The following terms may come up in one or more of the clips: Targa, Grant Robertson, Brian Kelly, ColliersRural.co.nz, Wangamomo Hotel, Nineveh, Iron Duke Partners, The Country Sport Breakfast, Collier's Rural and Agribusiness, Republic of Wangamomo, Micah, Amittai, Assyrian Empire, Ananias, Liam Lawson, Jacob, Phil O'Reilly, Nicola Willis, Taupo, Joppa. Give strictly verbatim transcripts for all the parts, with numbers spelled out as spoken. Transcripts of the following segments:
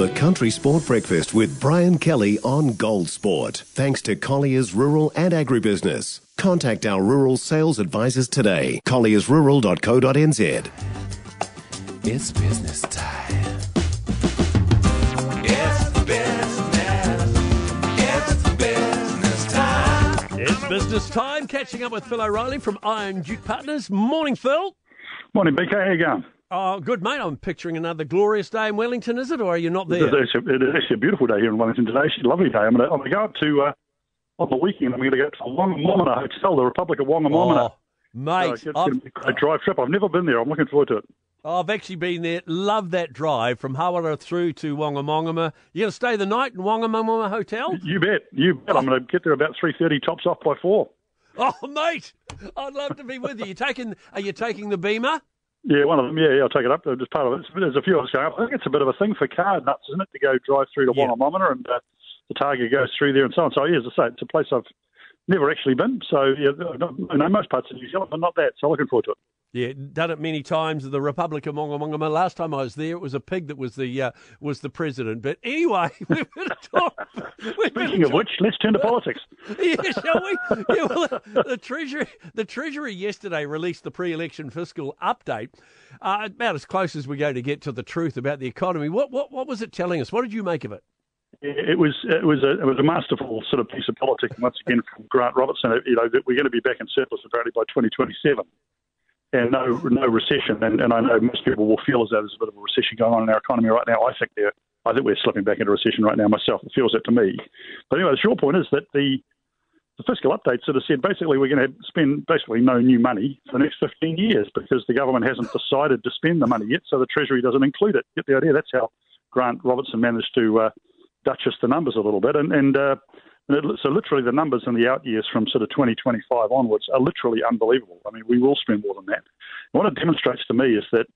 The Country Sport Breakfast with Brian Kelly on Gold Sport. Thanks to Collier's Rural and Agribusiness. Contact our rural sales advisors today. Colliers Rural dot co dot n z. It's business time. It's business. It's business time. It's business time. Catching up with Phil O'Reilly from Iron Duke Partners. Morning, Phil. Morning, B K. How you going? Oh, good, mate. I'm picturing another glorious day in Wellington, is it, or are you not there? It's actually, it's actually a beautiful day here in Wellington today. It's a lovely day. I'm going to, I'm going to go up to, uh, on the weekend, I'm going to go up to the Wangamomo Hotel, the Republic of Wangamomo. Oh, mate. So it's going to be a drive trip. I've never been there. I'm looking forward to it. Oh, I've actually been there. Love that drive from Hawara through to Wangamomo. You going to stay the night in Wangamomo Hotel? You bet. You bet. I'm going to get there about three thirty, tops off by four. Oh, mate. I'd love to be with you. You taking? Are you taking the Beamer? Yeah, one of them. Yeah, yeah, I'll take it up. Just part of it. There's a few of us going up. I think it's a bit of a thing for car nuts, isn't it, to go drive through to yeah. Wangamomo and uh, the Targa goes through there and so on. So, yeah, as I say, it's a place I've never actually been. So, yeah, not, you know, most parts of New Zealand, but not that. So, looking forward to it. Yeah, done it many times in the Republic of Wangamomo. Last time I was there, it was a pig that was the uh, was the president. But anyway, we're going to talk. Speaking of talk. which, let's turn to politics. Yeah, shall we? Yeah, well, the, the Treasury the Treasury yesterday released the pre-election fiscal update, uh, about as close as we go to get to the truth about the economy. What what what was it telling us? What did you make of it? It was it was a it was a masterful sort of piece of politics. Once again, from Grant Robertson, you know, that we're going to be back in surplus apparently by twenty twenty-seven. And no no recession, and, and I know most people will feel as though there's a bit of a recession going on in our economy right now. I think they're, I think we're slipping back into recession right now myself. It feels that to me. But anyway, the short point is that the, the fiscal update sort of said basically we're going to have spend basically no new money for the next fifteen years because the government hasn't decided to spend the money yet, so the Treasury doesn't include it. Get the idea? That's how Grant Robertson managed to uh, duchess the numbers a little bit. And, and, uh, and it, so literally the numbers in the out years from sort of twenty twenty-five onwards are literally unbelievable. I mean, we will spend more than that. What it demonstrates to me is that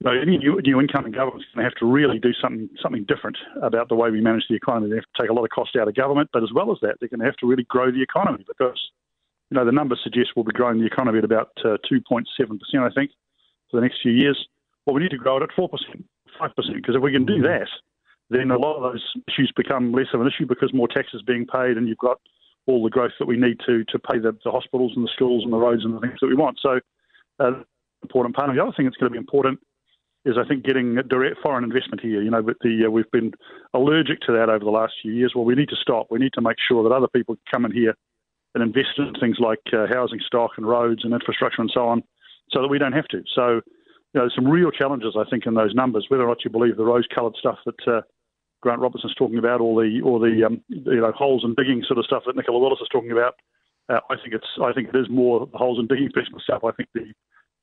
you know, any new, new incoming government is going to have to really do something something different about the way we manage the economy. They have to take a lot of cost out of government, but as well as that, they're going to have to really grow the economy because you know the numbers suggest we'll be growing the economy at about uh, two point seven percent, I think, for the next few years. Well, we need to grow it at four percent, five percent, because if we can do that, then a lot of those issues become less of an issue because more tax is being paid and you've got all the growth that we need to to pay the, the hospitals and the schools and the roads and the things that we want. So uh, important part. And the other thing that's going to be important is, I think, getting direct foreign investment here. You know, but the, uh, we've been allergic to that over the last few years. Well, we need to stop. We need to make sure that other people come in here and invest in things like uh, housing stock and roads and infrastructure and so on so that we don't have to. So, you know, there's some real challenges, I think, in those numbers, whether or not you believe the rose-coloured stuff that uh, Grant Robertson's talking about, or the or the um, you know holes and digging sort of stuff that Nicola Willis is talking about. Uh, I think it's I think it is more the holes and digging piece myself. I think the,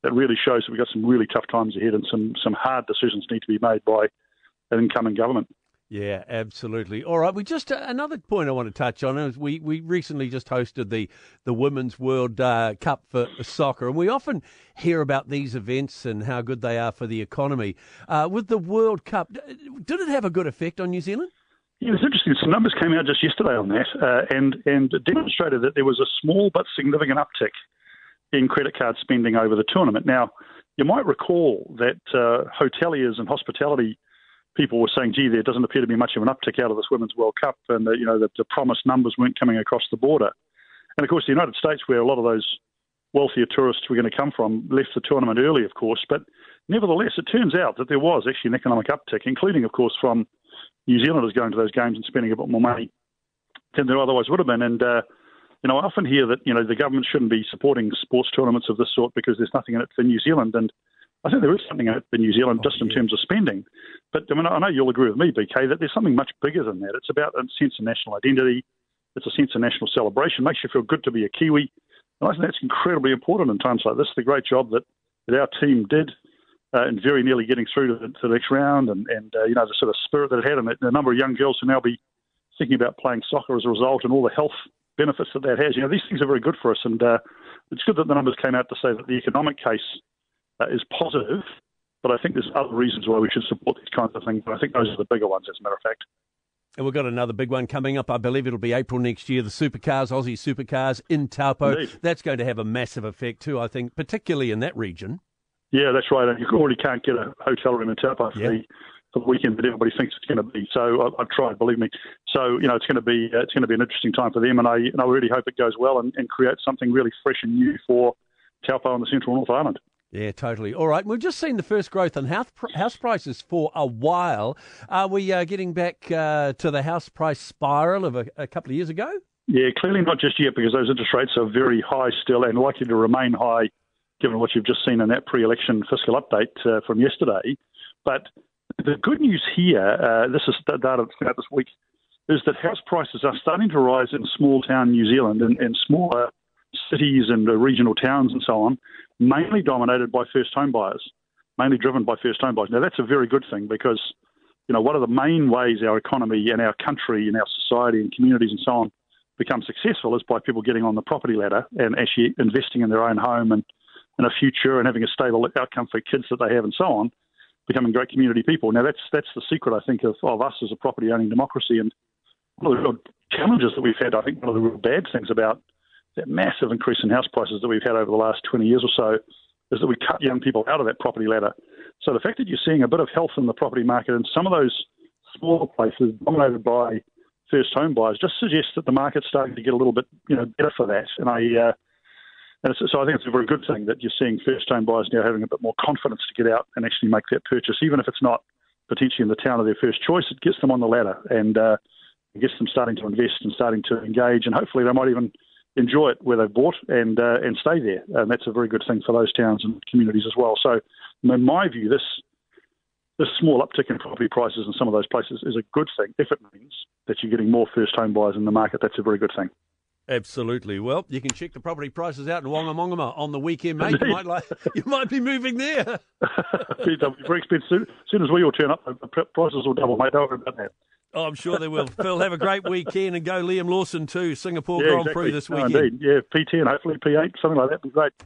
that really shows that we've got some really tough times ahead, and some some hard decisions need to be made by an incoming government. Yeah, absolutely. All right, we just uh, another point I want to touch on is we, we recently just hosted the the Women's World uh, Cup for soccer, and we often hear about these events and how good they are for the economy. Uh, with the World Cup, did it have a good effect on New Zealand? Yeah, it's interesting. Some numbers came out just yesterday on that, uh, and and demonstrated that there was a small but significant uptick in credit card spending over the tournament. Now, you might recall that uh, hoteliers and hospitality people were saying, gee, there doesn't appear to be much of an uptick out of this Women's World Cup, and the, you know the, the promised numbers weren't coming across the border. And, of course, the United States, where a lot of those wealthier tourists were going to come from, left the tournament early, of course. But, nevertheless, it turns out that there was actually an economic uptick, including, of course, from New Zealanders going to those games and spending a bit more money than there otherwise would have been. And, uh, you know, I often hear that, you know, the government shouldn't be supporting sports tournaments of this sort because there's nothing in it for New Zealand. And I think there is something in it for New Zealand, oh, just in yeah. terms of spending. But I mean, I know you'll agree with me, B K, that there's something much bigger than that. It's about a sense of national identity. It's a sense of national celebration. It makes you feel good to be a Kiwi. And I think that's incredibly important in times like this. The great job that, that our team did uh, in very nearly getting through to the, to the next round and, and uh, you know, the sort of spirit that it had, and the number of young girls who now be thinking about playing soccer as a result and all the health benefits that that has. You know, these things are very good for us. And uh, it's good that the numbers came out to say that the economic case Uh, is positive, but I think there's other reasons why we should support these kinds of things. But I think those are the bigger ones, as a matter of fact. And we've got another big one coming up. I believe it'll be April next year, the supercars, Aussie supercars in Taupo. Indeed. That's going to have a massive effect too, I think, particularly in that region. Yeah, that's right. And you already can't get a hotel room in Taupo for yep. the the weekend that everybody thinks it's going to be. So I, I've tried, believe me. So you know, it's going to be uh, it's going to be an interesting time for them, and I and I really hope it goes well and, and creates something really fresh and new for Taupo and the Central North Island. Yeah, totally. All right, we've just seen the first growth in house, pr- house prices for a while. Are we uh, getting back uh, to the house price spiral of a, a couple of years ago? Yeah, clearly not just yet, because those interest rates are very high still and likely to remain high, given what you've just seen in that pre-election fiscal update uh, from yesterday. But the good news here, uh, this is the data that's come out this week, is that house prices are starting to rise in small-town New Zealand and, and smaller cities and uh, regional towns and so on, mainly dominated by first-home buyers, mainly driven by first-home buyers. Now, that's a very good thing, because you know one of the main ways our economy and our country and our society and communities and so on become successful is by people getting on the property ladder and actually investing in their own home and, and a future and having a stable outcome for kids that they have and so on, becoming great community people. Now, that's that's the secret, I think, of, of us as a property-owning democracy. And one of the real challenges that we've had, I think one of the real bad things about that massive increase in house prices that we've had over the last twenty years or so is that we cut young people out of that property ladder. So the fact that you're seeing a bit of health in the property market in some of those smaller places dominated by first home buyers just suggests that the market's starting to get a little bit, you know, better for that. And I, uh, and so I think it's a very good thing that you're seeing first home buyers now having a bit more confidence to get out and actually make that purchase, even if it's not potentially in the town of their first choice. It gets them on the ladder and uh, it gets them starting to invest and starting to engage, and hopefully they might even enjoy it where they've bought and uh, and stay there. And that's a very good thing for those towns and communities as well. So in my view, this this small uptick in property prices in some of those places is a good thing, if it means that you're getting more first home buyers in the market. That's a very good thing. Absolutely. Well, you can check the property prices out in Wangamomo on the weekend, mate. You might, like, you might be moving there. They'll be very expensive. As soon as we all turn up, the prices will double, mate. Don't worry about that. Oh, I'm sure they will. Phil, have a great weekend, and go Liam Lawson too. Singapore yeah, Grand exactly. Prix this weekend. No, indeed. Yeah, P ten, hopefully P eight, something like that would be great.